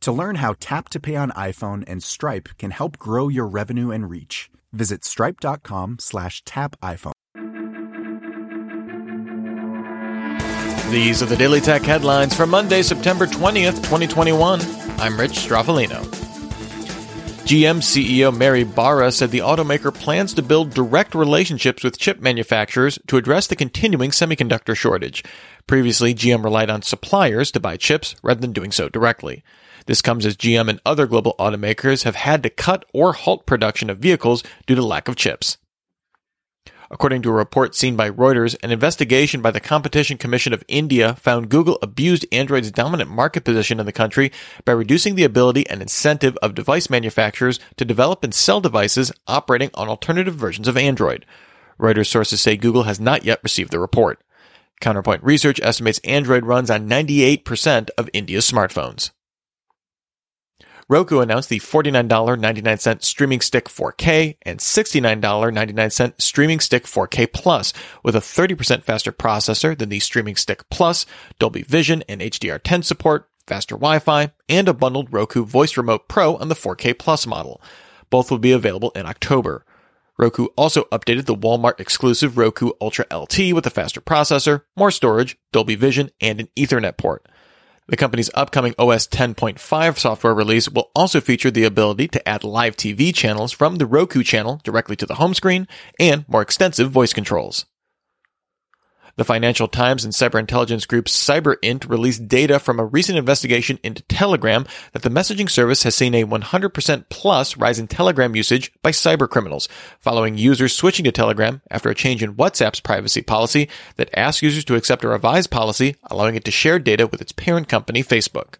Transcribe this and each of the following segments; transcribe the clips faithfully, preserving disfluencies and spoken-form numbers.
To learn how Tap to Pay on iPhone and Stripe can help grow your revenue and reach, visit stripe dot com slash tap iPhone. These are the Daily Tech headlines for Monday, September twentieth, twenty twenty-one. I'm Rich Straffolino. G M C E O Mary Barra said the automaker plans to build direct relationships with chip manufacturers to address the continuing semiconductor shortage. Previously, G M relied on suppliers to buy chips rather than doing so directly. This comes as G M and other global automakers have had to cut or halt production of vehicles due to lack of chips. According to a report seen by Reuters, an investigation by the Competition Commission of India found Google abused Android's dominant market position in the country by reducing the ability and incentive of device manufacturers to develop and sell devices operating on alternative versions of Android. Reuters sources say Google has not yet received the report. Counterpoint Research estimates Android runs on ninety-eight percent of India's smartphones. Roku announced the forty-nine ninety-nine Streaming Stick four K and sixty-nine ninety-nine Streaming Stick four K Plus with a thirty percent faster processor than the Streaming Stick Plus, Dolby Vision and H D R ten support, faster Wi-Fi, and a bundled Roku Voice Remote Pro on the four K Plus model. Both will be available in October. Roku also updated the Walmart-exclusive Roku Ultra L T with a faster processor, more storage, Dolby Vision, and an Ethernet port. The company's upcoming O S ten point five software release will also feature the ability to add live T V channels from the Roku channel directly to the home screen and more extensive voice controls. The Financial Times and cyber intelligence group CyberInt released data from a recent investigation into Telegram that the messaging service has seen a one hundred percent plus rise in Telegram usage by cybercriminals, following users switching to Telegram after a change in WhatsApp's privacy policy that asks users to accept a revised policy allowing it to share data with its parent company, Facebook.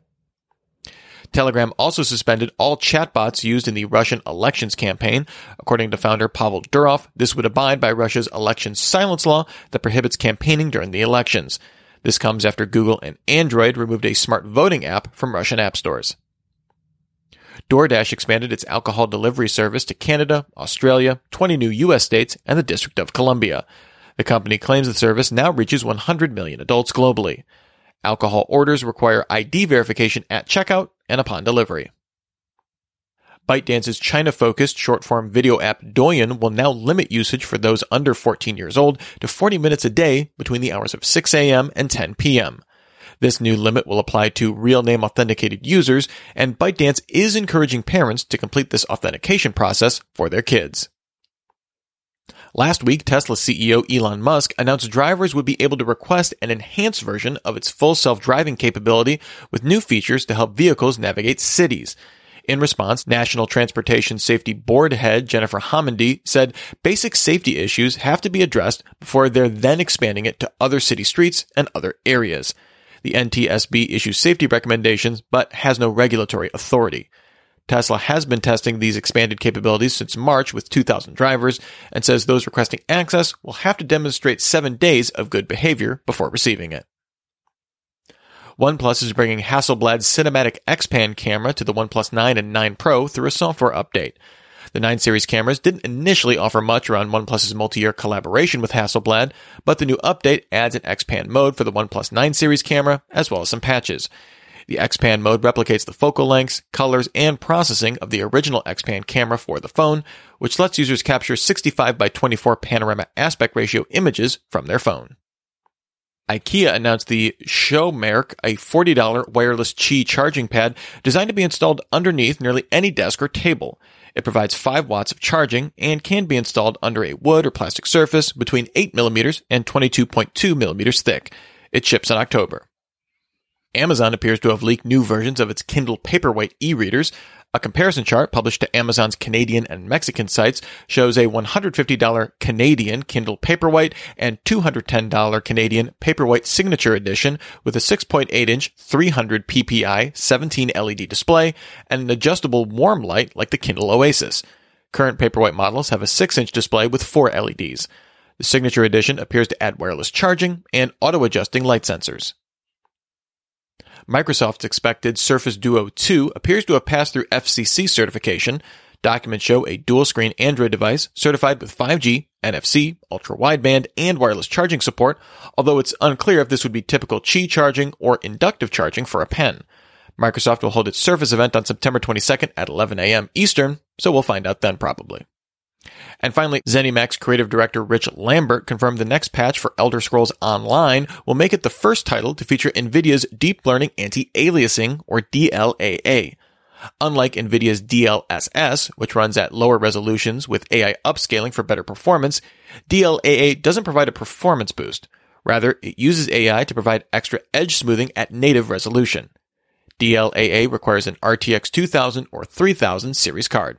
Telegram also suspended all chatbots used in the Russian elections campaign. According to founder Pavel Durov, this would abide by Russia's election silence law that prohibits campaigning during the elections. This comes after Google and Android removed a smart voting app from Russian app stores. DoorDash expanded its alcohol delivery service to Canada, Australia, twenty new U S states, and the District of Columbia. The company claims the service now reaches one hundred million adults globally. Alcohol orders require I D verification at checkout and upon delivery. ByteDance's China-focused short-form video app Douyin will now limit usage for those under fourteen years old to forty minutes a day between the hours of six a.m. and ten p.m. This new limit will apply to real-name authenticated users, and ByteDance is encouraging parents to complete this authentication process for their kids. Last week, Tesla C E O Elon Musk announced drivers would be able to request an enhanced version of its full self-driving capability with new features to help vehicles navigate cities. In response, National Transportation Safety Board head Jennifer Homendy said basic safety issues have to be addressed before they're then expanding it to other city streets and other areas. The N T S B issues safety recommendations but has no regulatory authority. Tesla has been testing these expanded capabilities since March with two thousand drivers and says those requesting access will have to demonstrate seven days of good behavior before receiving it. OnePlus is bringing Hasselblad's cinematic X-Pan camera to the OnePlus nine and nine Pro through a software update. The nine series cameras didn't initially offer much around OnePlus's multi-year collaboration with Hasselblad, but the new update adds an X-Pan mode for the OnePlus nine series camera, as well as some patches. The X-Pan mode replicates the focal lengths, colors, and processing of the original X-Pan camera for the phone, which lets users capture sixty-five by twenty-four panorama aspect ratio images from their phone. IKEA announced the Showmerk, a forty dollars wireless Qi charging pad designed to be installed underneath nearly any desk or table. It provides five watts of charging and can be installed under a wood or plastic surface between eight millimeters and twenty-two point two millimeters thick. It ships in October. Amazon appears to have leaked new versions of its Kindle Paperwhite e-readers. A comparison chart published to Amazon's Canadian and Mexican sites shows a one hundred fifty dollars Canadian Kindle Paperwhite and two hundred ten dollars Canadian Paperwhite Signature Edition with a six point eight inch three hundred p p i seventeen L E D display and an adjustable warm light like the Kindle Oasis. Current Paperwhite models have a six inch display with four L E Ds. The Signature Edition appears to add wireless charging and auto-adjusting light sensors. Microsoft's expected Surface Duo two appears to have passed through F C C certification. Documents show a dual-screen Android device certified with five G, N F C, ultra-wideband, and wireless charging support, although it's unclear if this would be typical Qi charging or inductive charging for a pen. Microsoft will hold its Surface event on September twenty-second at eleven a m Eastern, so we'll find out then probably. And finally, ZeniMax creative director Rich Lambert confirmed the next patch for Elder Scrolls Online will make it the first title to feature NVIDIA's Deep Learning Anti-Aliasing, or D L A A. Unlike NVIDIA's D L S S, which runs at lower resolutions with A I upscaling for better performance, D L A A doesn't provide a performance boost. Rather, it uses A I to provide extra edge smoothing at native resolution. D L A A requires an R T X two thousand or three thousand series card.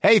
Hey,